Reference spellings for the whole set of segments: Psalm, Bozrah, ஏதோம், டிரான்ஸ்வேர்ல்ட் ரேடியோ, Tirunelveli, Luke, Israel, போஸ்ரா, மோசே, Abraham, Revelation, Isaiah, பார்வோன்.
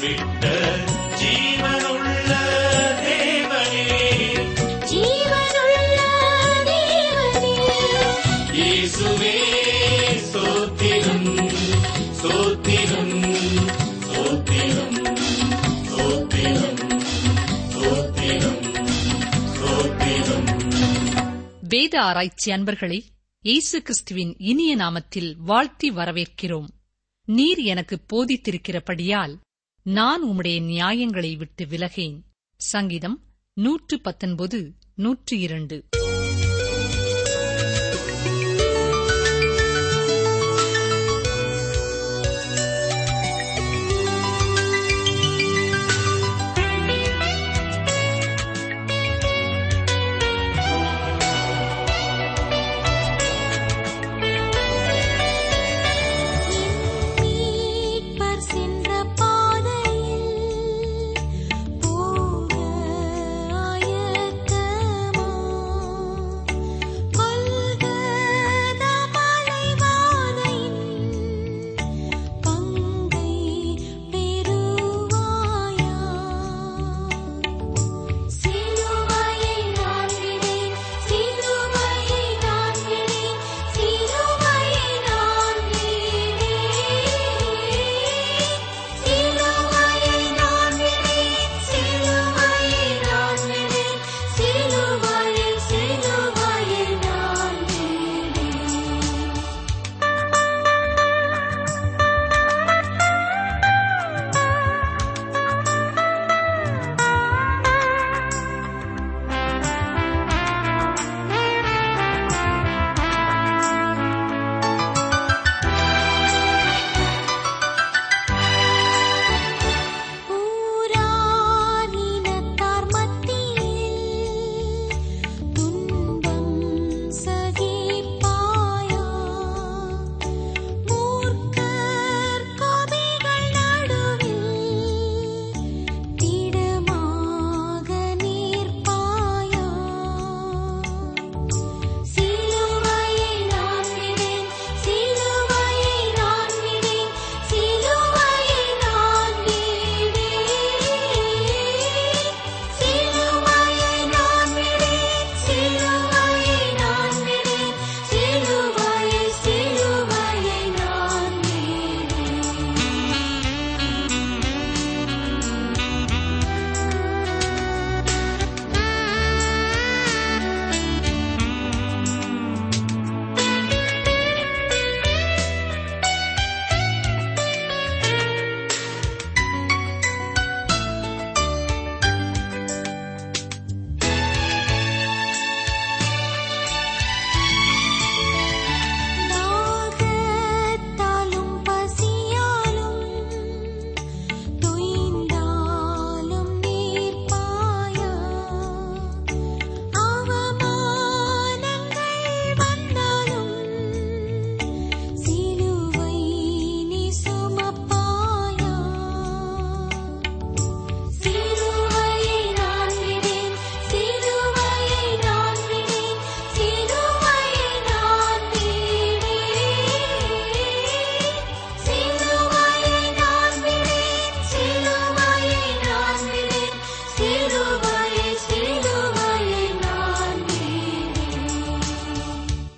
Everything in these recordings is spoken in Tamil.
விட்ட ஜீவனுள்ள தேவனே, ஜீவனுள்ள தேவனே, இயேசுவே ஸ்தோத்திரம், ஸ்தோத்திரம், ஸ்தோத்திரம், ஸ்தோத்திரம், ஸ்தோத்திரம், ஸ்தோத்திரம். வேத ஆராய்ச்சி அன்பர்களை இயேசு கிறிஸ்துவின் இனிய நாமத்தில் வாழ்த்தி வரவேற்கிறோம். நீர் எனக்கு போதித்திருக்கிறபடியால் நான் உம்முடைய நியாயங்களை விட்டு விலகேன். சங்கீதம் 119:102.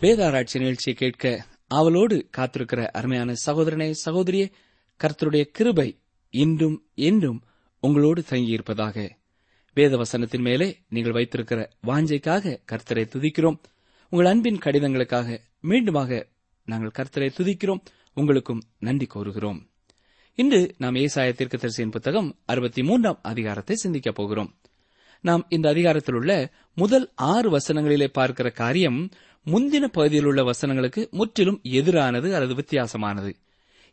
வேதாராய்ச்சி நிகழ்ச்சியை கேட்க ஆவலோடு காத்திருக்கிற அருமையான சகோதரனே, சகோதரியே, கர்த்தருடைய கிருபை இன்றும் என்றும் உங்களோடு தங்கியிருப்பதாக. வேத வசனத்தின் மேலே நீங்கள் வைத்திருக்கிற வாஞ்சைக்காக கர்த்தரை துதிக்கிறோம். உங்கள் அன்பின் கடிதங்களுக்காக மீண்டுமாக நாங்கள் கர்த்தரை துதிக்கிறோம். உங்களுக்கும் நன்றி கூறுகிறோம். இன்று நாம் ஏசாயா தீர்க்கதரிசியின் புத்தகம் 63 அதிகாரத்தை சிந்திக்கப் போகிறோம். நாம் இந்த அதிகாரத்தில் உள்ள முதல் 6 வசனங்களிலே பார்க்கிற காரியம் முந்தின பகுதியில் உள்ள வசனங்களுக்கு முற்றிலும் எதிரானது அல்லது வித்தியாசமானது.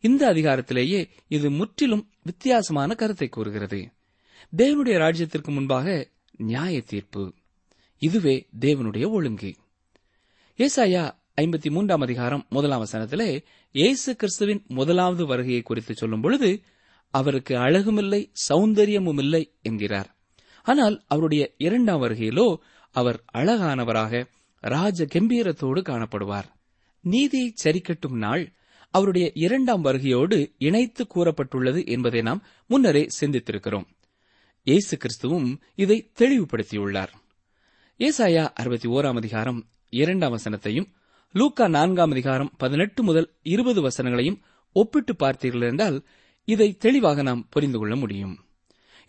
இந்த அதிகாரத்திலேயே இது முற்றிலும் வித்தியாசமான கருத்தை கூறுகிறது. தேவனுடைய ராஜ்யத்திற்கு முன்பாக நியாய தீர்ப்பு, இதுவே தேவனுடைய ஒழுங்கு. ஏசாயா 53 அதிகாரம் 1 வசனத்திலே இயேசு கிறிஸ்துவின் முதலாவது வருகையை குறித்து சொல்லும் பொழுது, அவருக்கு அழகுமில்லை சௌந்தரியமும் இல்லை என்கிறார். ஆனால் அவருடைய 2ஆம் வருகையிலோ அவர் அழகானவராக ராஜ கம்பீரத்தோடு காணப்படுவார். நீதியை சரிக்கட்டும் நாள் அவருடைய இரண்டாம் வருகையோடு இணைத்து கூறப்பட்டுள்ளது என்பதை நாம் முன்னரே சிந்தித்திருக்கிறோம். இயேசு கிறிஸ்துவும் இதை தெளிவுபடுத்தியுள்ளார். ஏசாயா 61 அதிகாரம் 2 வசனத்தையும் லூக்கா 4 அதிகாரம் 18 முதல் 20 வசனங்களையும் ஒப்பிட்டு பார்த்தீர்கள் என்றால் இதை தெளிவாக நாம் புரிந்து கொள்ள முடியும்.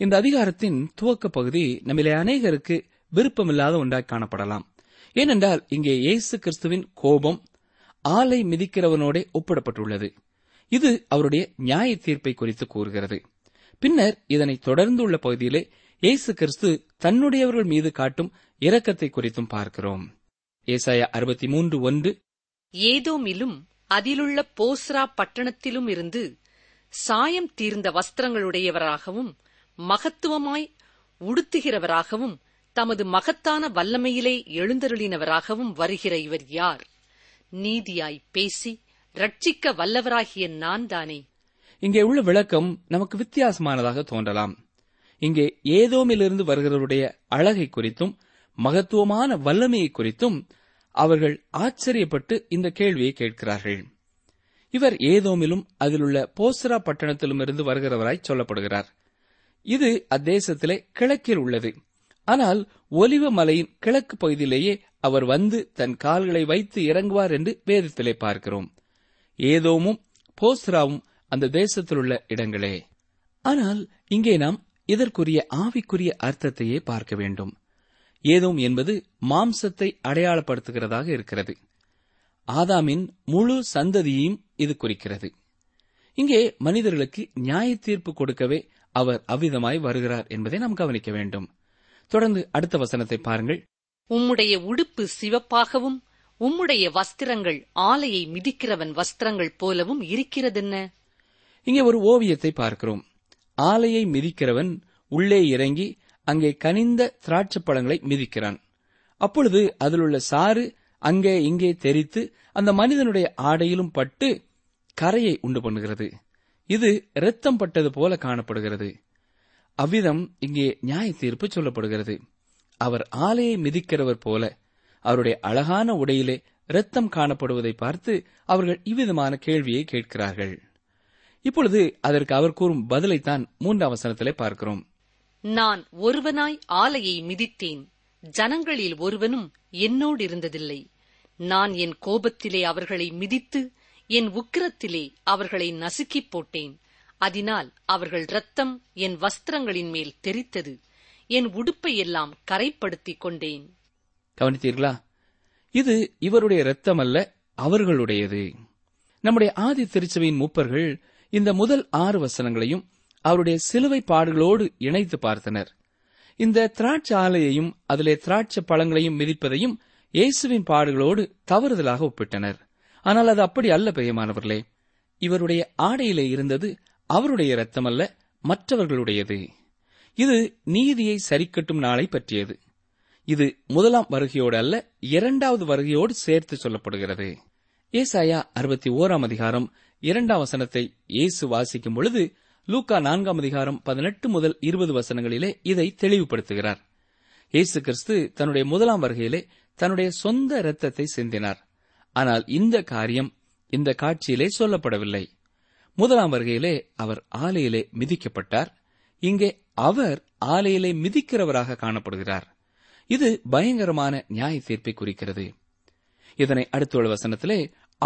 இந்த அதிகாரத்தின் துவக்க பகுதி நம்மிலே அநேகருக்கு விருப்பமில்லாத ஒன்றாய் காணப்படலாம். ஏனென்றால் இங்கே இயேசு கிறிஸ்துவின் கோபம் ஆளை மிதிக்கிறவனோடே ஒப்பிடப்பட்டுள்ளது. இது அவருடைய நியாய தீர்ப்பை குறித்து கூறுகிறது. பின்னர் இதனை தொடர்ந்துள்ள பகுதியிலே இயேசு கிறிஸ்து தன்னுடையவர்கள் மீது காட்டும் இரக்கத்தை குறித்தும் பார்க்கிறோம். ஏசாயா 63:1 ஏதோமிலும் அதிலுள்ள போஸ்ரா பட்டணத்திலும் இருந்து சாயம் தீர்ந்த வஸ்திரங்களுடையவராகவும் மகத்துவமாய் உடுத்துகிறவராகவும் தமது மகத்தான வல்லமையிலே எழுந்தருளினவராகவும் வருகிற இவர் யார்? நீதியாய் பேசி ரட்சிக்க வல்லவராகிய நான் தானே. இங்கே உள்ள விளக்கம் நமக்கு வித்தியாசமானதாக தோன்றலாம். இங்கே ஏதோமிலிருந்து வருகிறவருடைய அழகை குறித்தும் மகத்துவமான வல்லமையை குறித்தும் அவர்கள் ஆச்சரியப்பட்டு இந்த கேள்வியை கேட்கிறார்கள். இவர் ஏதோமிலும் அதிலுள்ள போஸ்ரா பட்டணத்திலுமிருந்து வருகிறவராய் சொல்லப்படுகிறார். இது அத்தேசத்திலே கிழக்கில் உள்ளது. ஆனால் ஒலிவ மலையின் கிழக்கு பகுதியிலேயே அவர் வந்து தன் கால்களை வைத்து இறங்குவார் என்று வேதத்திலே பார்க்கிறோம். ஏதோமும் போஸ்ராவும் அந்த தேசத்திலுள்ள இடங்களே. ஆனால் இங்கே நாம் இதற்குரிய ஆவிக்குரிய அர்த்தத்தையே பார்க்க வேண்டும். ஏதோம் என்பது மாம்சத்தை அடையாளப்படுத்துகிறதாக இருக்கிறது. ஆதாமின் முழு சந்ததியையும் இது குறிக்கிறது. இங்கே மனிதர்களுக்கு நியாய தீர்ப்பு கொடுக்கவே அவர் அவ்விதமாய் வருகிறார் என்பதை நாம் கவனிக்க வேண்டும். தொடர்ந்து அடுத்த வசனத்தை பாருங்கள். உம்முடைய உடுப்பு சிவப்பாகவும் உம்முடைய வஸ்திரங்கள் ஆலையை மிதிக்கிறவன் வஸ்திரங்கள் போலவும் இருக்கிறதென்ன. இங்கே ஒரு ஓவியத்தை பார்க்கிறோம். ஆலையை மிதிக்கிறவன் உள்ளே இறங்கி அங்கே கனிந்த திராட்சை பழங்களை மிதிக்கிறான். அப்பொழுது அதிலுள்ள சாறு அங்கே இங்கே தெரித்து அந்த மனிதனுடைய ஆடையிலும் பட்டு கரையை உண்டு பண்ணுகிறது. இது இரத்தம் பட்டது போல காணப்படுகிறது. அவ்விதம் இங்கே நியாய தீர்ப்பு சொல்லப்படுகிறது. அவர் ஆலையை மிதிக்கிறவர் போல அவருடைய அழகான உடையிலே இரத்தம் காணப்படுவதை பார்த்து அவர்கள் இவ்விதமான கேள்வியை கேட்கிறார்கள். இப்பொழுது அதற்கு அவர் கூறும் பதிலைத்தான் 3 வசனத்திலே பார்க்கிறோம். நான் ஒருவனாய் ஆலையை மிதித்தேன், ஜனங்களில் ஒருவனும் என்னோடு இருந்ததில்லை. நான் என் கோபத்திலே அவர்களை மிதித்து என் உக்கிரத்திலே அவர்களை நசுக்கி போட்டேன். அதனால் அவர்கள் இரத்தம் என் வஸ்திரங்களின் மேல் தெரித்தது, என் உடுப்பை எல்லாம் கரைப்படுத்திக் கொண்டேன். கவனித்தீர்களா? இது இவருடைய இரத்தம் அல்ல, அவர்களுடையது. நம்முடைய ஆதி திருச்சபையின் மூப்பர்கள் இந்த முதல் 6 வசனங்களையும் அவருடைய சிலுவை பாடுகளோடு இணைத்து பார்த்தனர். இந்த திராட்சை ஆலையையும் அதிலே திராட்சை பழங்களையும் மிதிப்பதையும் இயேசுவின் பாடுகளோடு தவறுதலாக ஒப்பிட்டனர். ஆனால் அது அப்படி அல்ல பிரியமானவர்களே. இவருடைய ஆடையிலே இருந்தது அவருடைய இரத்தமல்ல, மற்றவர்களுடையது. இது நீதியை சரிக்கட்டும் நாளை பற்றியது. இது முதலாம் வருகையோடு அல்ல, 2வது வருகையோடு சேர்த்து சொல்லப்படுகிறது. ஏசாயா 61 அதிகாரம் 2 வசனத்தை இயேசு வாசிக்கும் பொழுது லூக்கா 4 அதிகாரம் 18 முதல் 20 வசனங்களிலே இதை தெளிவுபடுத்துகிறார். இயேசு கிறிஸ்து தன்னுடைய முதலாம் வருகையிலே தன்னுடைய சொந்த இரத்தத்தை சிந்தினார். ஆனால் இந்த காரியம் இந்த காட்சியிலே சொல்லப்படவில்லை. முதலாம் வருகையிலே அவர் ஆலையிலே மிதிக்கப்பட்டார். இங்கே அவர் ஆலையிலே மிதிக்கிறவராக காணப்படுகிறார். இது பயங்கரமான நியாய தீர்ப்பை குறிக்கிறது. இதனை அடுத்துள்ள வசனத்திலே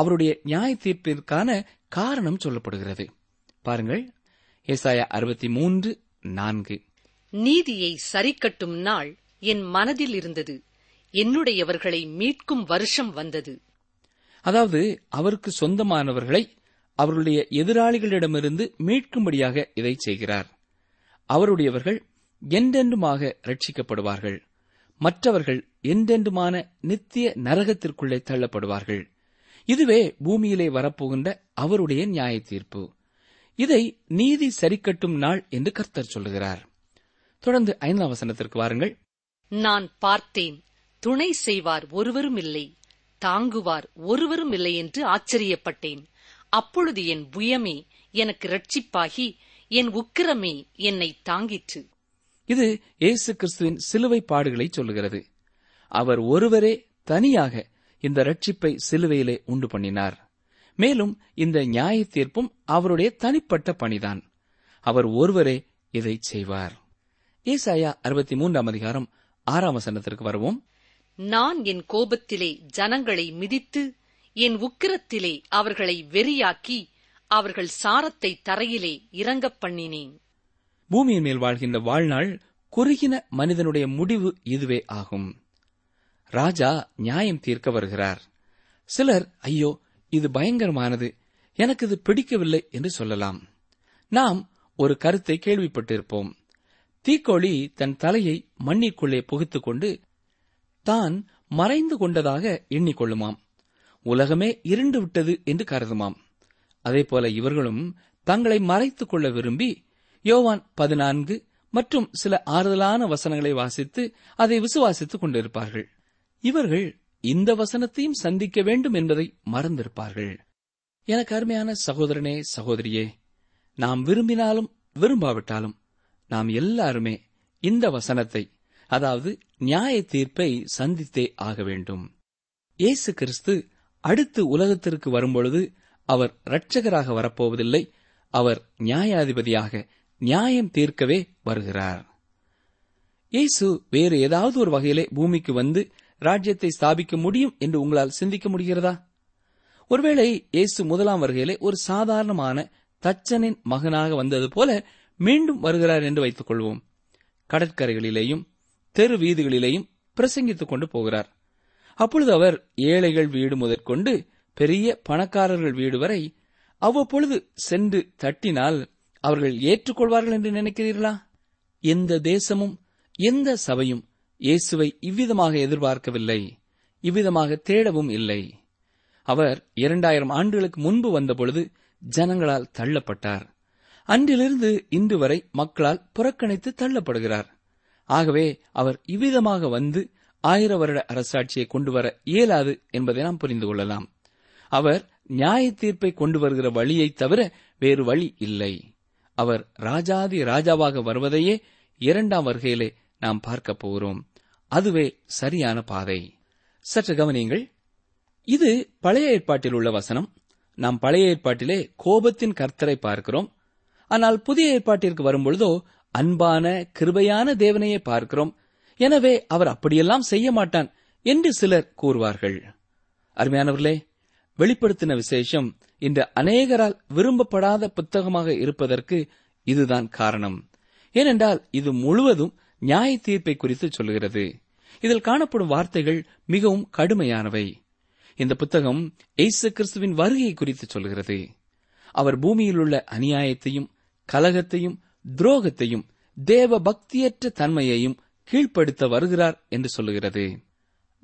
அவருடைய நியாய தீர்ப்பிற்கான காரணம் சொல்லப்படுகிறது. பாருங்கள், ஏசாயா 63:4 நீதியை சரிக்கட்டும் நாள் என் மனதில் இருந்தது, என்னுடையவர்களை மீட்கும் வருஷம் வந்தது. அதாவது அவருக்கு சொந்தமானவர்களை அவருடைய எதிராளிகளிடமிருந்து மீட்கும்படியாக இதை செய்கிறார். அவருடையவர்கள் என்றென்றுமாக ரட்சிக்கப்படுவார்கள், மற்றவர்கள் என்றென்றுமான நித்திய நரகத்திற்குள்ளே தள்ளப்படுவார்கள். இதுவே பூமியிலே வரப்போகின்ற அவருடைய நியாய தீர்ப்பு. இதை நீதி சரிக்கட்டும் நாள் என்று கர்த்தர் சொல்லுகிறார். தொடர்ந்து 5 வசனத்திற்கு வாருங்கள். நான் பார்த்தேன், துணை செய்வார் ஒருவரும் இல்லை, தாங்குவார் ஒருவரும் இல்லை என்று ஆச்சரியப்பட்டேன். அப்பொழுது என் புயமே எனக்கு இரட்சிப்பாகி என் உக்கிரமே என்னை தாங்கிற்று. இது இயேசு கிறிஸ்துவின் சிலுவை பாடுகளை சொல்லுகிறது. அவர் ஒருவரே தனியாக இந்த இரட்சிப்பை சிலுவையிலே உண்டு பண்ணினார். மேலும் இந்த நியாய தீர்ப்பும் அவருடைய தனிப்பட்ட பணிதான். அவர் ஒருவரே இதை செய்வார். ஏசாயா 63:6 வருவோம். நான் என் கோபத்திலே ஜனங்களை மிதித்து என் உக்கிரத்திலே அவர்களை வெறியாக்கி அவர்கள் சாரத்தை தரையிலே இறங்க பண்ணினேன். பூமியின் மேல் வாழ்கின்ற வாழ்நாள் குறுகின மனிதனுடைய முடிவு இதுவே ஆகும். ராஜா நியாயம் தீர்க்க வருகிறார். சிலர், ஐயோ இது பயங்கரமானது, எனக்கு இது பிடிக்கவில்லை என்று சொல்லலாம். நாம் ஒரு கருத்தை கேள்விப்பட்டிருப்போம். தீக்கோழி தன் தலையை மண்ணிற்குள்ளே புகுத்துக் கொண்டு தான் மறைந்து கொண்டதாக எண்ணிக்கொள்ளுமாம். உலகமே இருண்டு விட்டது என்று கருதுமாம். அதேபோல இவர்களும் தங்களை மறைத்துக் கொள்ள விரும்பி யோவான் 14 மற்றும் சில ஆறுதலான வசனங்களை வாசித்து அதை விசுவாசித்துக் கொண்டிருப்பார்கள். இவர்கள் இந்த வசனத்தையும் சந்திக்க வேண்டும் என்பதை மறந்திருப்பார்கள். எனக்கு அருமையான சகோதரனே, சகோதரியே, நாம் விரும்பினாலும் விரும்பாவிட்டாலும் நாம் எல்லாருமே இந்த வசனத்தை, அதாவது நியாய தீர்ப்பை சந்தித்தே ஆக வேண்டும். இயேசு கிறிஸ்து அடுத்து உலகத்திற்கு வரும்பொழுது அவர் இரட்சகராக வரப்போவதில்லை, அவர் நியாயாதிபதியாக நியாயம் தீர்க்கவே வருகிறார். இயேசு வேறு ஏதாவது ஒரு வகையிலே பூமிக்கு வந்து ராஜ்யத்தை ஸ்தாபிக்க முடியும் என்று உங்களால் சிந்திக்க முடிகிறதா? ஒருவேளை இயேசு முதலாம் வருகையிலே ஒரு சாதாரணமான தச்சனின் மகனாக வந்தது போல மீண்டும் வருகிறார் என்று வைத்துக் கொள்வோம். கடற்கரைகளிலேயும் தெரு வீதிகளிலேயும் பிரசங்கித்துக் கொண்டு போகிறார். அப்பொழுது அவர் ஏழைகள் வீடு முதற்கொண்டு பெரிய பணக்காரர்கள் வீடு வரை அவ்வப்பொழுது சென்று தட்டினால் அவர்கள் ஏற்றுக்கொள்வார்கள் என்று நினைக்கிறீர்களா? எந்த தேசமும் எந்த சபையும் இயேசுவை இவ்விதமாக எதிர்பார்க்கவில்லை, இவ்விதமாக தேடவும் இல்லை. அவர் 2000 ஆண்டுகளுக்கு முன்பு வந்தபொழுது ஜனங்களால் தள்ளப்பட்டார். அன்றிலிருந்து இன்று வரை மக்களால் புறக்கணித்து தள்ளப்படுகிறார். ஆகவே அவர் இவ்விதமாக வந்து 1000 வருட அரசாட்சியை கொண்டு வர இயலாது என்பதை நாம் புரிந்து கொள்ளலாம். அவர் நியாய தீர்ப்பை கொண்டு வருகிற வழியை தவிர வேறு வழி இல்லை. அவர் ராஜாதி ராஜாவாக வருவதையே 2ஆம் வருகையிலே நாம் பார்க்கப் போகிறோம். அதுவே சரியான பாதை. சற்று கவனியுங்கள். இது பழைய ஏற்பாட்டில் உள்ள வசனம். நாம் பழைய ஏற்பாட்டிலே கோபத்தின் கர்த்தரை பார்க்கிறோம். ஆனால் புதிய ஏற்பாட்டிற்கு வரும்பொழுதோ அன்பான கிருபையான தேவனையே பார்க்கிறோம். எனவே அவர் அப்படியெல்லாம் செய்ய மாட்டான் என்று சிலர் கூறுவார்கள். அருமையானவர்களே, வெளிப்படுத்தின விசேஷம் இந்த அநேகரால் விரும்பப்படாத புத்தகமாக இருப்பதற்கு இதுதான் காரணம். ஏனென்றால் இது முழுவதும் நியாய தீர்ப்பை குறித்து சொல்கிறது. இதில் காணப்படும் வார்த்தைகள் மிகவும் கடுமையானவை. இந்த புத்தகம் இயேசு கிறிஸ்துவின் வருகையை குறித்து சொல்கிறது. அவர் பூமியில் உள்ள அநியாயத்தையும் கலகத்தையும் துரோகத்தையும் தேவ பக்தியற்ற தன்மையையும் கீழ்ப்படுத்த வருகிறார் என்று சொல்லுகிறது.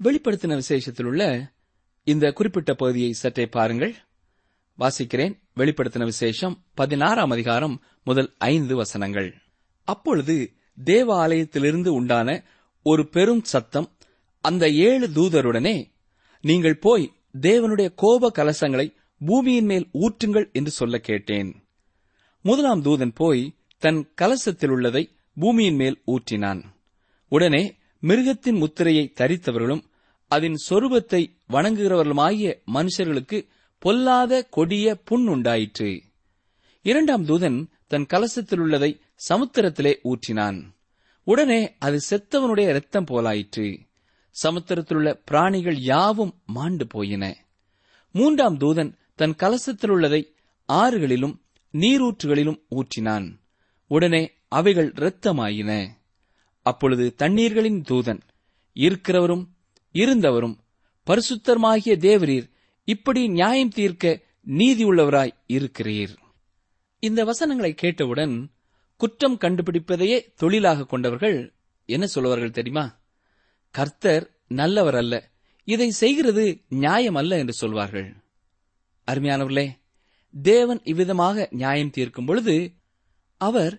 வெளிப்படுத்தின விசேஷத்தில் உள்ள இந்த குறிப்பிட்ட பகுதியை சற்றே பாருங்கள். வாசிக்கிறேன். வெளிப்படுத்தின விசேஷம் 16:1-5. அப்பொழுது தேவாலயத்திலிருந்து உண்டான ஒரு பெரும் சத்தம் அந்த 7 தூதருடனே, நீங்கள் போய் தேவனுடைய கோப கலசங்களை பூமியின் மேல் ஊற்றுங்கள் என்று சொல்ல கேட்டேன். 1ஆம் தூதன் போய் தன் கலசத்தில் உள்ளதை பூமியின் மேல் ஊற்றினான். உடனே மிருகத்தின் முத்திரையை தரித்தவர்களும் அதன் சொரூபத்தை வணங்குகிறவர்களுமாகிய மனுஷர்களுக்கு பொல்லாத கொடிய புண் உண்டாயிற்று. 2ஆம் தூதன் தன் கலசத்தில் உள்ளதை சமுத்திரத்திலே ஊற்றினான். உடனே அது செத்தவனுடைய இரத்தம் போலாயிற்று. சமுத்திரத்திலுள்ள பிராணிகள் யாவும் மாண்டு போயின. 3ஆம் தூதன் தன் கலசத்தில் உள்ளதை ஆறுகளிலும் நீரூற்றுகளிலும் ஊற்றினான். உடனே அவைகள் இரத்தமாயின. அப்பொழுது தண்ணீர்களின் தூதன், இருக்கிறவரும் இருந்தவரும் பரிசுத்தருமாகிய தேவரீர், இப்படி நியாயம் தீர்க்க நீதியுள்ளவராய் இருக்கிறீர். இந்த வசனங்களை கேட்டவுடன் குற்றம் கண்டுபிடிப்பதையே தொழிலாக கொண்டவர்கள் என்ன சொல்வார்கள் தெரியுமா? கர்த்தர் நல்லவர் அல்ல, இதை செய்கிறது நியாயம் அல்ல என்று சொல்வார்கள். அருமையானவர்களே, தேவன் இவ்விதமாக நியாயம் தீர்க்கும் பொழுது அவர்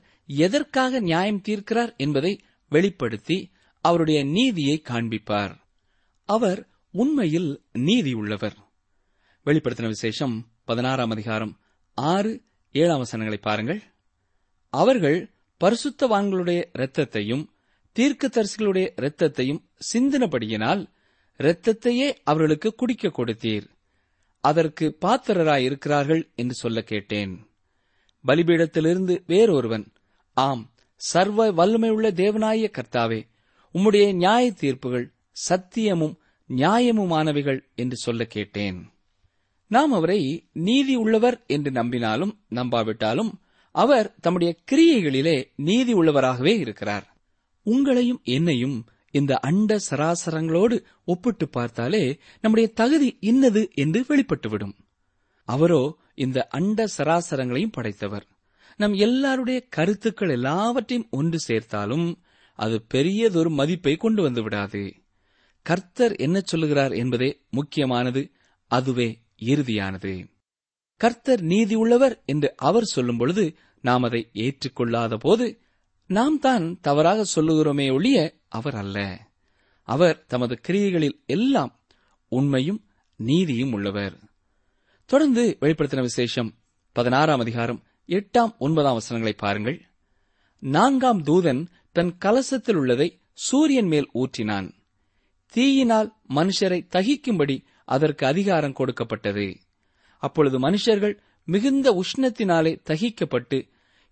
எதற்காக நியாயம் தீர்க்கிறார் என்பதை வெளிப்படுத்தி அவருடைய நீதியை காண்பிப்பார். அவர் உண்மையில் நீதியுள்ளவர். வெளிப்படுத்தின விசேஷம் 16:6-7 பாருங்கள். அவர்கள் பரிசுத்தவான்களுடைய இரத்தத்தையும் தீர்க்கதரிசிகளுடைய இரத்தத்தையும் சிந்தினபடியினால் இரத்தத்தையே அவர்களுக்கு குடிக்க கொடுத்தீர். அதற்கு பாத்திரராயிருக்கிறார்கள் என்று சொல்ல கேட்டேன். பலிபீடத்திலிருந்து வேறொருவன், ஆம், சர்வ வல்லமையுள்ள தேவனாய கர்த்தாவே, உம்முடைய நியாய தீர்ப்புகள் சத்தியமும் நியாயமுமானவைகள் என்று சொல்ல கேட்டேன். நாம் அவரை நீதி உள்ளவர் என்று நம்பினாலும் நம்பாவிட்டாலும் அவர் தம்முடைய கிரியைகளிலே நீதி உள்ளவராகவே இருக்கிறார். உங்களையும் என்னையும் இந்த அண்ட சராசரங்களோடு ஒப்பிட்டு பார்த்தாலே நம்முடைய தகுதி இன்னது என்று வெளிப்பட்டுவிடும். அவரோ இந்த அண்ட சராசரங்களையும் படைத்தவர். நம் எல்லாருடைய கருத்துக்கள் எல்லாவற்றையும் ஒன்று சேர்த்தாலும் அது பெரியதொரு மதிப்பை கொண்டு வந்து விடாது. கர்த்தர் என்ன சொல்லுகிறார் என்பதே முக்கியமானது, அதுவே இறுதியானது. கர்த்தர் நீதி உள்ளவர் என்று அவர் சொல்லும் பொழுது நாம் அதை ஏற்றுக்கொள்ளாத போது நாம் தான் தவறாக சொல்லுகிறோமே ஒழிய அவர் அல்ல. அவர் தமது கிரியைகளில் எல்லாம் உண்மையும் நீதியும் உள்ளவர். தொடர்ந்து வெளிப்படுத்தின விசேஷம் 16 அதிகாரம் 8-9 வசனங்களை பாருங்கள். 4ஆம் தூதன் தன் கலசத்தில் உள்ளதை சூரியன் மேல் ஊற்றினான். தீயினால் மனுஷரை தகிக்கும்படி அதற்கு அதிகாரம் கொடுக்கப்பட்டது. அப்பொழுது மனுஷர்கள் மிகுந்த உஷ்ணத்தினாலே தகிக்கப்பட்டு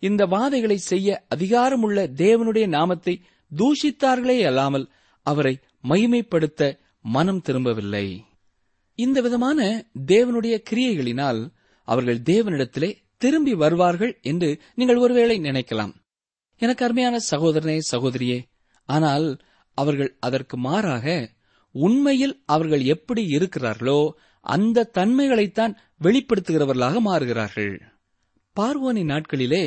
இந்த வாதைகளை செய்ய அதிகாரமுள்ள தேவனுடைய நாமத்தை தூஷித்தார்களே அல்லாமல் அவரை மகிமைப்படுத்த மனம் திரும்பவில்லை. இந்த விதமான தேவனுடைய கிரியைகளினால் அவர்கள் தேவனிடத்திலே திரும்பி வருவார்கள் என்று நீங்கள் ஒருவேளை நினைக்கலாம், எனக்கு அருமையான சகோதரனே சகோதரியே. ஆனால் அவர்கள் அதற்கு மாறாக உண்மையில் அவர்கள் எப்படி இருக்கிறார்களோ அந்த தன்மைகளைத்தான் வெளிப்படுத்துகிறவர்களாக மாறுகிறார்கள். பார்வோனின் நாட்களிலே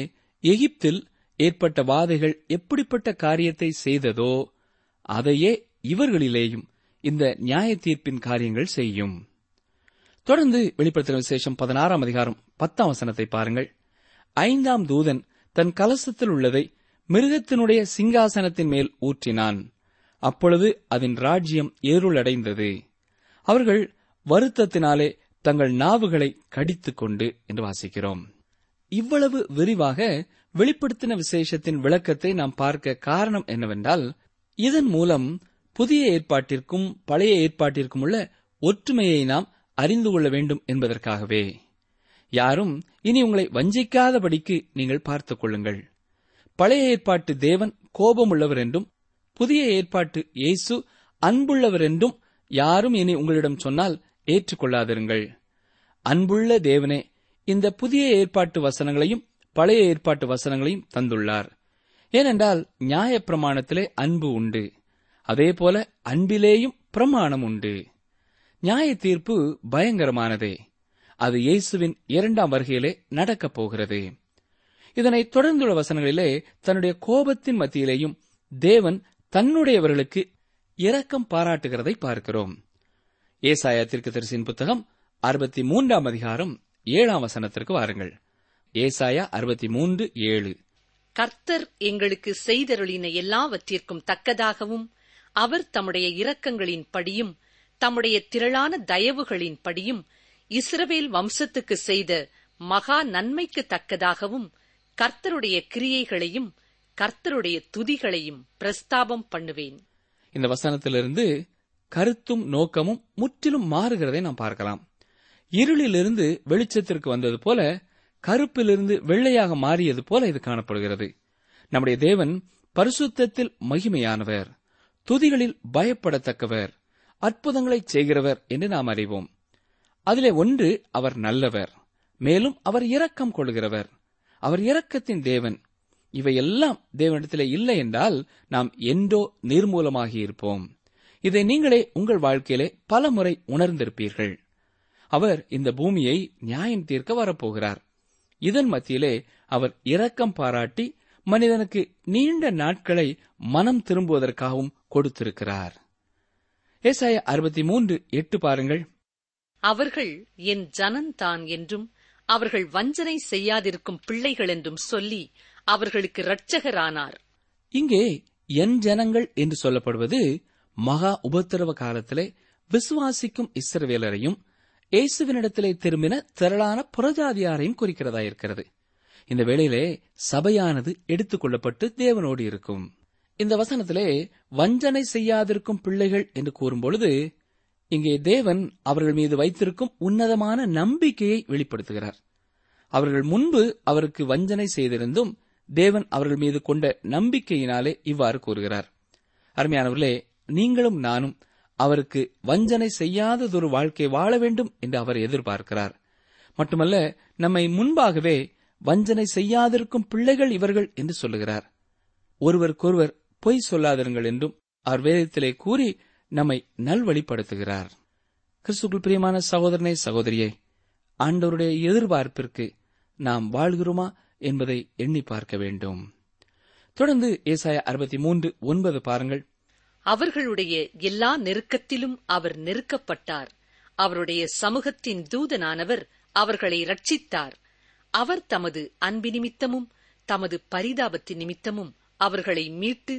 எகிப்தில் ஏற்பட்ட வாதைகள் எப்படிப்பட்ட காரியத்தை செய்ததோ அதையே இவர்களிலேயும் இந்த நியாய தீர்ப்பின் காரியங்கள் செய்யும். தொடர்ந்து வெளிப்படுத்தின விசேஷம் 16 அதிகாரம் 10 வசனத்தை பாருங்கள். 5ஆம் தூதன் தன் கலசத்தில் உள்ளதை மிருகத்தினுடைய சிங்காசனத்தின் மேல் ஊற்றினான். அப்பொழுது அதன் ராஜ்யம் ஏருளடைந்தது. அவர்கள் வருத்தத்தினாலே தங்கள் நாவுகளை கடித்துக்கொண்டு என்று வாசிக்கிறோம். இவ்வளவு விரிவாக வெளிப்படுத்தின விசேஷத்தின் விளக்கத்தை நாம் பார்க்க காரணம் என்னவென்றால், இதன் மூலம் புதிய ஏற்பாட்டிற்கும் பழைய ஏற்பாட்டிற்கும் உள்ள ஒற்றுமையை நாம் அறிந்து கொள்ள வேண்டும் என்பதற்காகவே. யாரும் இனி உங்களை வஞ்சிக்காதபடிக்கு நீங்கள் பார்த்துக் கொள்ளுங்கள். பழைய ஏற்பாட்டு தேவன் கோபமுள்ளவர் என்றும் புதிய ஏற்பாட்டு இயேசு அன்புள்ளவர் என்றும் யாரும் இனி உங்களிடம் சொன்னால் ஏற்றுக்கொள்ளாதிருங்கள். அன்புள்ள தேவனே இந்த புதிய ஏற்பாட்டு வசனங்களையும் பழைய ஏற்பாட்டு வசனங்களையும் தந்துள்ளார். ஏனென்றால் நியாய பிரமாணத்திலே அன்பு உண்டு, அதேபோல அன்பிலேயும் பிரமாணம் உண்டு. நியாய தீர்ப்பு பயங்கரமானதே, அது இயேசுவின் 2ஆம் வருகையிலே நடக்கப் போகிறது. இதனை தொடர்ந்துள்ள வசனங்களிலே தன்னுடைய கோபத்தின் மத்தியிலேயும் தேவன் தன்னுடையவர்களுக்கு இரக்கம் பாராட்டுகிறதை பார்க்கிறோம். ஏசாயா தீர்க்கதரிசியின் புத்தகம் 63ஆம் அதிகாரம் 7ஆம் வசனத்திற்கு வாருங்கள். ஏசாயா 63:7. கர்த்தர் எங்களுக்கு செய்தருளின எல்லாவற்றிற்கும் தக்கதாகவும் அவர் தம்முடைய இரக்கங்களின் படியும் தம்முடைய திரளான தயவுகளின் படியும் இஸ்ரவேல் வம்சத்துக்கு செய்த மகா நன்மைக்கு தக்கதாகவும் கர்த்தருடைய கிரியைகளையும் கர்த்தருடைய துதிகளையும் பிரஸ்தாபம் பண்ணுவேன். இந்த வசனத்திலிருந்து கருத்தும் நோக்கமும் முற்றிலும் மாறுகிறதை நாம் பார்க்கலாம். இருளிலிருந்து வெளிச்சத்திற்கு வந்தது போல, கருப்பிலிருந்து வெள்ளையாக மாறியது போல இது காணப்படுகிறது. நம்முடைய தேவன் பரிசுத்தத்தில் மகிமையானவர், துதிகளில் பயப்படத்தக்கவர், அற்புதங்களை செய்கிறவர் என்று நாம் அறிவோம். அதிலே ஒன்று, அவர் நல்லவர், மேலும் அவர் இரக்கம் கொள்கிறவர், அவர் இரக்கத்தின் தேவன். இவையெல்லாம் தேவனிடத்திலே இல்லை என்றால் நாம் என்றோ நிர்மூலமாகி இருப்போம். இதை நீங்களே உங்கள் வாழ்க்கையிலே பல முறை உணர்ந்திருப்பீர்கள். அவர் இந்த பூமியை நியாயம் தீர்க்க வரப்போகிறார். இதன் மத்தியிலே அவர் இரக்கம் பாராட்டி மனிதனுக்கு நீண்ட நாட்களை மனம் திரும்புவதற்காகவும் கொடுத்திருக்கிறார். ஏசாயா 63:8 பாருங்கள். அவர்கள் என் ஜனந்தான் என்றும் அவர்கள் வஞ்சனை செய்யாதிருக்கும் பிள்ளைகள் என்றும் சொல்லி அவர்களுக்கு இரட்சகரானார். இங்கே என் ஜனங்கள் என்று சொல்லப்படுவது மகா உபத்திரவ காலத்திலே விசுவாசிக்கும் இஸ்ரவேலரையும் இயேசுவினிடத்திலே திரும்பின திரளான புறஜாதியாரையும் குறிக்கிறதாயிருக்கிறது. இந்த வேளையிலே சபையானது எடுத்துக் கொள்ளப்பட்டு தேவனோடு இருக்கும். இந்த வசனத்திலே வஞ்சனை செய்யாதிருக்கும் பிள்ளைகள் என்று கூறும்பொழுது இங்கே தேவன் அவர்கள் மீது வைத்திருக்கும் உன்னதமான நம்பிக்கையை வெளிப்படுத்துகிறார். அவர்கள் முன்பு அவருக்கு வஞ்சனை செய்திருந்தும் தேவன் அவர்கள் மீது கொண்ட நம்பிக்கையினாலே இவ்வாறு கூறுகிறார். அருமையானவர்களே, நீங்களும் நானும் அவருக்கு வஞ்சனை செய்யாததொரு வாழ்க்கை வாழ வேண்டும் என்று அவர் எதிர்பார்க்கிறார். மட்டுமல்ல, நம்மை முன்பாகவே வஞ்சனை செய்யாதிருக்கும் பிள்ளைகள் இவர்கள் என்று சொல்லுகிறார். ஒருவருக்கொருவர் பொய் சொல்லாதிருங்கள் என்றும் அவர் வேதத்திலே கூறி நம்மை நல்வழிப்படுத்துகிறார். கிறிஸ்துக்குள் பிரியமான சகோதரனே, சகோதரியே, ஆண்டவருடைய எதிர்பார்ப்பிற்கு நாம் வாழ்கிறோமா என்பதை எண்ணி பார்க்க வேண்டும். தொடர்ந்து ஏசாயா 63:9 பாருங்கள். அவர்களுடைய எல்லா நெருக்கத்திலும் அவர் நெருக்கப்பட்டார். அவருடைய சமூகத்தின் தூதனானவர் அவர்களை ரட்சித்தார். அவர் தமது அன்பு நிமித்தமும் தமது பரிதாபத்தின் நிமித்தமும் அவர்களை மீட்டு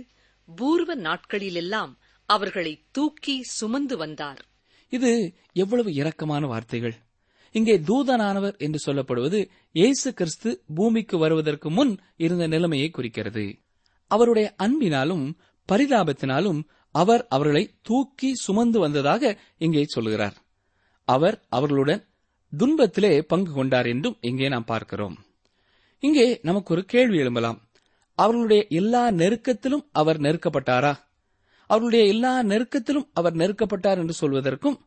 பூர்வ நாட்களிலெல்லாம் அவர்களை தூக்கி சுமந்து வந்தார். இது எவ்வளவு இரக்கமான வார்த்தைகள்! இங்கே தூதனானவர் என்று சொல்லப்படுவது இயேசு கிறிஸ்து பூமிக்கு வருவதற்கு முன் இருந்த நிலைமையை குறிக்கிறது. அவருடைய அன்பினாலும் பரிதாபத்தினாலும் அவர் அவர்களை தூக்கி சுமந்து வந்ததாக இங்கே சொல்கிறார். அவர் அவர்களுடன் துன்பத்திலே பங்கு கொண்டார் என்றும் இங்கே நாம் பார்க்கிறோம். இங்கே நமக்கு ஒரு கேள்வி எழும்பலாம். அவர்களுடைய எல்லா நெருக்கத்திலும் அவர் நெருக்கப்பட்டாரா? அவருடைய எல்லா நெருக்கத்திலும் அவர் நெருக்கப்பட்டார் என்று சொல்வதற்கும்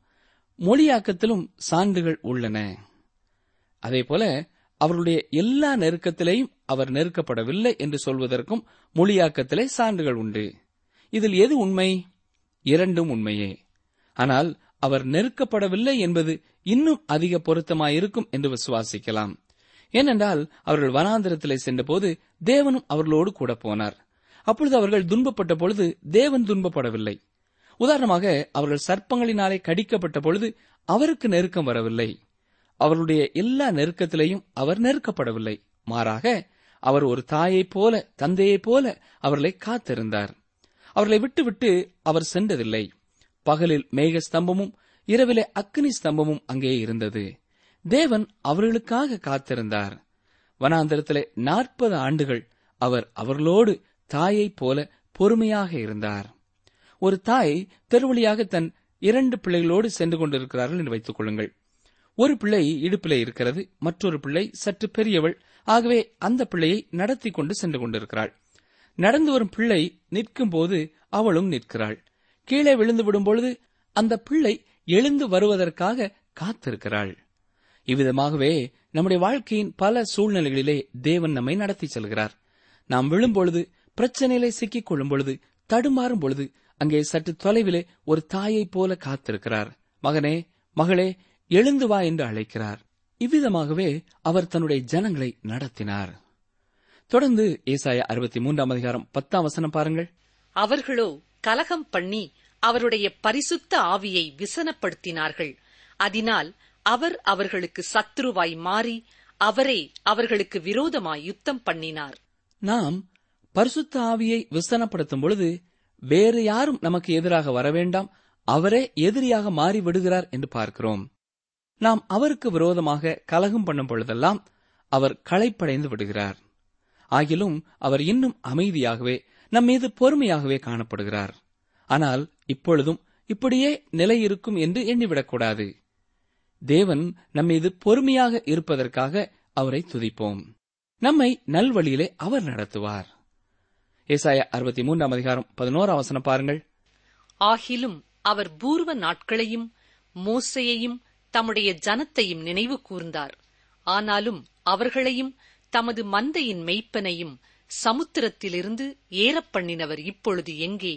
மொழியாக்கத்திலும் சான்றுகள் உள்ளன. அதேபோல அவருடைய எல்லா நெருக்கத்திலேயும் அவர் நெருக்கப்படவில்லை என்று சொல்வதற்கும் மொழியாக்கத்திலே சான்றுகள் உண்டு. இதில் எது உண்மை? இரண்டும் உண்மையே. ஆனால் அவர் நெருக்கப்படவில்லை என்பது இன்னும் அதிக பொருத்தமாயிருக்கும் என்று விசுவாசிக்கலாம். ஏனென்றால் அவர்கள் வனாந்திரத்திலே சென்றபோது தேவனும் அவர்களோடு கூட போனார். அப்பொழுது அவர்கள் துன்பப்பட்ட பொழுது தேவன் துன்பப்படவில்லை. உதாரணமாக, அவர்கள் சர்ப்பங்களினாலே கடிக்கப்பட்ட பொழுது அவருக்கு நெருக்கம் வரவில்லை. அவருடைய எல்லா நெருக்கத்திலேயும் அவர் நெருக்கப்படவில்லை. மாறாக அவர் ஒரு தாயைப் போல, தந்தையைப் போல அவர்களை காத்திருந்தார். அவர்களை விட்டுவிட்டு அவர் சென்றதில்லை. பகலில் மேக ஸ்தம்பமும் இரவிலே அக்னி ஸ்தம்பமும் அங்கே இருந்தது. தேவன் அவர்களுக்காக காத்திருந்தார். வனாந்திரத்திலே 40 ஆண்டுகள் அவர் அவர்களோடு தாயைப் போல பொறுமையாக இருந்தார். ஒரு தாய் தெருவழியாக தன் 2 பிள்ளைகளோடு சென்று கொண்டிருக்கிறார்கள் என்று வைத்துக் கொள்ளுங்கள். ஒரு பிள்ளை இடுப்பிலே இருக்கிறது, மற்றொரு பிள்ளை சற்று பெரியவள். ஆகவே அந்த பிள்ளையை நடத்தி கொண்டு சென்று கொண்டிருக்கிறாள். நடந்து வரும் பிள்ளை நிற்கும் போது அவளும் நிற்கிறாள். கீழே விழுந்து விடும்பொழுது அந்த பிள்ளை எழுந்து வருவதற்காக காத்திருக்கிறாள். இவ்விதமாகவே நம்முடைய வாழ்க்கையின் பல சூழ்நிலைகளிலே தேவன் நம்மை நடத்தி செல்கிறார். நாம் விழும்பொழுது, பிரச்சனையிலே சிக்கிக் கொள்ளும் பொழுது, தடுமாறும் பொழுது அங்கே சற்று தொலைவிலே ஒரு தாயைப் போல காத்திருக்கிறார். மகனே, மகளே, எழுந்து வா என்று அழைக்கிறார். இவ்விதமாகவே அவர் தன்னுடைய ஜனங்களை நடத்தினார். தொடர்ந்து ஏசாயா 63:10 பாருங்கள். அவர்களோ கலகம் பண்ணி அவருடைய பரிசுத்த ஆவியை விசனப்படுத்தினார்கள். அதனால் அவர் அவர்களுக்கு சத்துருவாய் மாறி அவரே அவர்களுக்கு விரோதமாய் யுத்தம் பண்ணினார். நாம் பரிசுத்த ஆவியை விசனப்படுத்தும் பொழுது வேறு யாரும் நமக்கு எதிராக வரவேண்டாம், அவரே எதிரியாக மாறிவிடுகிறார் என்று பார்க்கிறோம். நாம் அவருக்கு விரோதமாக கலகம் பண்ணும் பொழுதெல்லாம் அவர் களைப்படைந்து விடுகிறார். ஆகிலும் அவர் இன்னும் அமைதியாகவே நம்மீது பொறுமையாகவே காணப்படுகிறார். ஆனால் இப்பொழுதும் இப்படியே நிலை இருக்கும் என்று எண்ணிவிடக்கூடாது. தேவன் நம்மீது பொறுமையாக இருப்பதற்காக அவரை துதிப்போம். நம்மை நல்வழியிலே அவர் நடத்துவார். ஏசாயா 63:11 பாருங்கள். ஆகிலும் அவர் பூர்வ நாட்களையும் மோசேயையும் தம்முடைய ஜனத்தையும் நினைவு கூர்ந்தார். ஆனாலும் அவர்களையும் தமது மந்தையின் மேய்ப்பனையும் சமுத்திரத்திலிருந்து ஏறப்பண்ணினவர் இப்பொழுது எங்கே?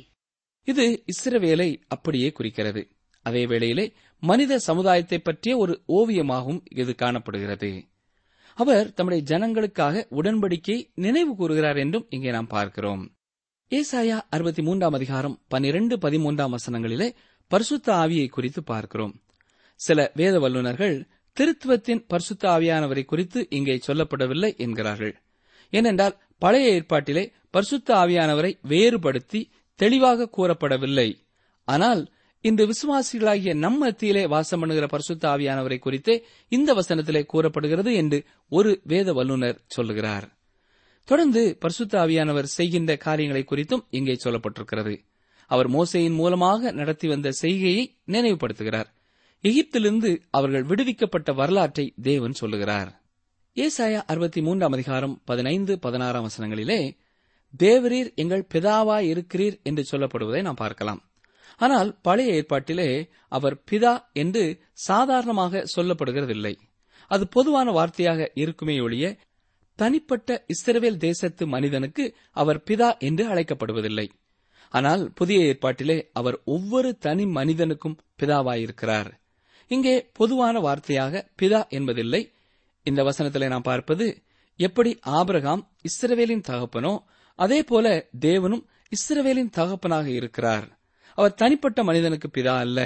இது இஸ்ரவேலை அப்படியே குறிக்கிறது. அதே வேளையிலே மனித சமுதாயத்தை பற்றிய ஒரு ஓவியமாகவும் இது காணப்படுகிறது. அவர் தம்முடைய ஜனங்களுக்காக உடன்படிக்கை நினைவு கூறுகிறார் என்றும் இங்கே நாம் பார்க்கிறோம். ஏசாயா 63:12-13 பரிசுத்த ஆவியை குறித்து பார்க்கிறோம். சில வேத வல்லுநர்கள் திருத்துவத்தின் பரிசுத்த ஆவியானவரை குறித்து இங்கே சொல்லப்படவில்லை என்கிறார்கள். ஏனென்றால் பழைய ஏற்பாட்டிலே பரிசுத்த ஆவியானவரை வேறுபடுத்தி தெளிவாக கூறப்படவில்லை. ஆனால் இந்த விசுவாசிகளாகிய நம் மத்தியிலே வாசம் பண்ணுகிற பரிசுத்த ஆவியானவரை குறித்தே இந்த வசனத்திலே கூறப்படுகிறது என்று ஒரு வேத வல்லுநர் சொல்லுகிறார். தொடர்ந்து பரிசுத்த ஆவியானவர் செய்கின்ற காரியங்களை குறித்தும் இங்கே சொல்லப்பட்டிருக்கிறது. அவர் மோசேயின் மூலமாக நடத்தி வந்த செய்கையை நினைவுபடுத்துகிறார். எகிப்திலிருந்து அவர்கள் விடுவிக்கப்பட்ட வரலாற்றை தேவன் சொல்லுகிறார். ஏசாயா 63 அதிகாரம் 15-16 வசனங்களிலே தேவரீர் எங்கள் பிதாவாய் இருக்கிறீர் என்று சொல்லப்படுவதை நாம் பார்க்கலாம். ஆனால் பழைய ஏற்பாட்டிலே அவர் பிதா என்று சாதாரணமாக சொல்லப்படுகிறதில்லை. அது பொதுவான வார்த்தையாக இருக்குமே ஒழிய தனிப்பட்ட இஸ்ரவேல் தேசத்து மனிதனுக்கு அவர் பிதா என்று அழைக்கப்படுவதில்லை. ஆனால் புதிய ஏற்பாட்டிலே அவர் ஒவ்வொரு தனி மனிதனுக்கும் பிதாவாயிருக்கிறார். இங்கே பொதுவான வார்த்தையாக பிதா என்பதில்லை. இந்த வசனத்திலே நாம் பார்ப்பது, எப்படி ஆபிரகாம் இஸ்ரவேலின் தகப்பனோ அதே போல தேவனும் இஸ்ரவேலின் தகப்பனாக இருக்கிறார். அவர் தனிப்பட்ட மனிதனுக்கு பிதா அல்ல.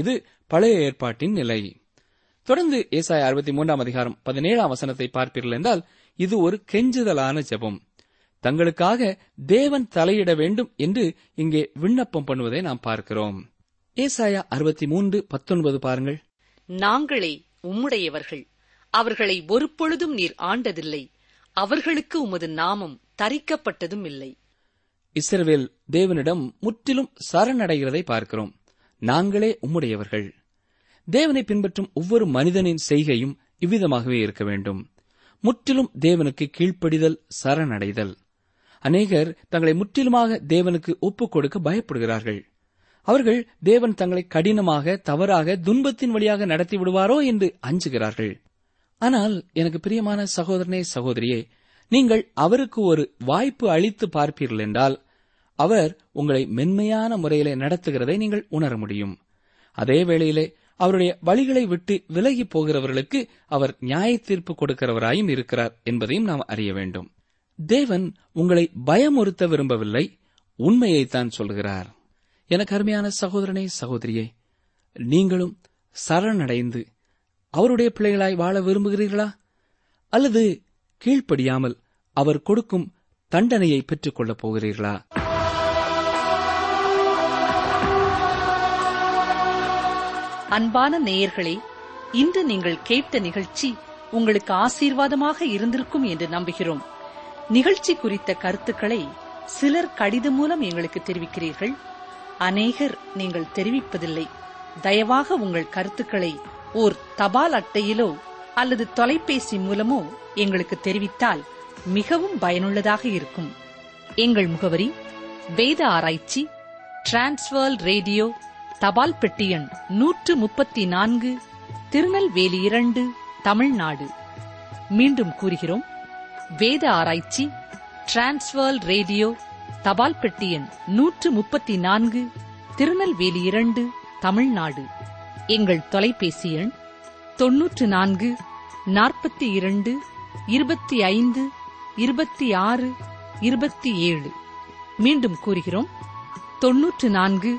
இது பழைய ஏற்பாட்டின் நிலை. தொடர்ந்து ஏசாயா 63 அதிகாரம் 17 வசனத்தை பார்ப்பீர்கள் என்றால் இது ஒரு கெஞ்சுதலான ஜெபம். தங்களுக்காக தேவன் தலையிட வேண்டும் என்று இங்கே விண்ணப்பம் பண்ணுவதை நாம் பார்க்கிறோம். ஏசாயா 63:19 பாருங்கள். நாங்களே உம்முடையவர்கள், அவர்களை ஒருபொழுதும் நீர் ஆண்டதில்லை, அவர்களுக்கு உமது நாமம் தரிக்கப்பட்டதும் இல்லை. இஸ்ரவேல் தேவனிடம் முற்றிலும் சரணடைகிறதை பார்க்கிறோம். நாங்களே உம்முடையவர்கள். தேவனை பின்பற்றும் ஒவ்வொரு மனிதனின் செய்கையும் இவ்விதமாகவே இருக்க வேண்டும். முற்றிலும் தேவனுக்கு கீழ்ப்படிதல், சரணடைதல். அநேகர் தங்களை முற்றிலுமாக தேவனுக்கு ஒப்புக் கொடுக்க பயப்படுகிறார்கள். அவர்கள் தேவன் தங்களை கடினமாக, தவறாக, துன்பத்தின் வழியாக நடத்தி விடுவாரோ என்று அஞ்சுகிறார்கள். ஆனால் எனக்கு பிரியமான சகோதரனே, சகோதரியே, நீங்கள் அவருக்கு ஒரு வாய்ப்பு அளித்து பார்ப்பீர்கள் என்றால் அவர் உங்களை மென்மையான முறையிலே நடத்துகிறதை நீங்கள் உணர முடியும். அதே வேளையிலே அவருடைய வழிகளை விட்டு விலகி போகிறவர்களுக்கு அவர் நியாய தீர்ப்பு கொடுக்கிறவராயும் இருக்கிறார் என்பதையும் நாம் அறிய வேண்டும். தேவன் உங்களை பயமுறுத்த விரும்பவில்லை, உண்மையைத்தான் சொல்கிறார். எனக்கு அருமையான சகோதரனே, சகோதரியே, நீங்களும் சரணடைந்து அவருடைய பிள்ளைகளாய் வாழ விரும்புகிறீர்களா? அல்லது கீழ்ப்படியாமல் அவர் கொடுக்கும் தண்டனையை பெற்றுக் கொள்ளப் போகிறீர்களா? அன்பான நேயர்களே, இன்று நீங்கள் கேட்ட நிகழ்ச்சி உங்களுக்கு ஆசீர்வாதமாக இருந்திருக்கும் என்று நம்புகிறோம். நிகழ்ச்சி குறித்த கருத்துக்களை சிலர் கடிதம் மூலம் எங்களுக்கு தெரிவிக்கிறீர்கள். அநேகர் நீங்கள் தெரிவிப்பதில்லை. தயவாக உங்கள் கருத்துக்களை ஓர் தபால் அட்டையிலோ அல்லது தொலைபேசி மூலமோ எங்களுக்கு தெரிவித்தால் மிகவும் பயனுள்ளதாக இருக்கும். எங்கள் முகவரி: வேத ஆராய்ச்சி டிரான்ஸ்வேர்ல்ட் ரேடியோ, தபால் பெட்டி எண் 134, திருநெல்வேலி 2, தமிழ்நாடு. மீண்டும் கூறுகிறோம், வேத ஆராய்ச்சி டிரான்ஸ்வேர்ல்ட் ரேடியோ, தபால் பெட்டி எண் 134, திருநெல்வேலி 2, தமிழ்நாடு. எங்கள் தொலைபேசி எண் 94 42 25 26 27. மீண்டும் கூறுகிறோம், 94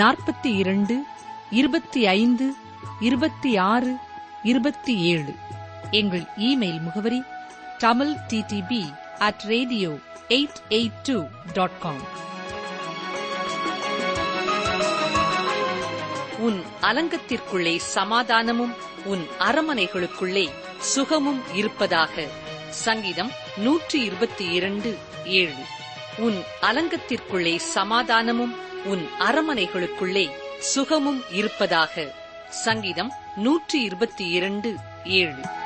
42 25 26 27. எங்கள் இமெயில் முகவரி tamilttb@radio882.com. உன் அலங்கத்திற்குள்ளே சமாதானமும் உன் அரமனைகளுக்குள்ளே சுகமும் இருப்பதாக. சங்கீதம் 122:7. உன் அலங்கத்திற்குள்ளே சமாதானமும் உன் அரமனைகளுக்குள்ளே சுகமும் இருப்பதாக. சங்கீதம் 122:7.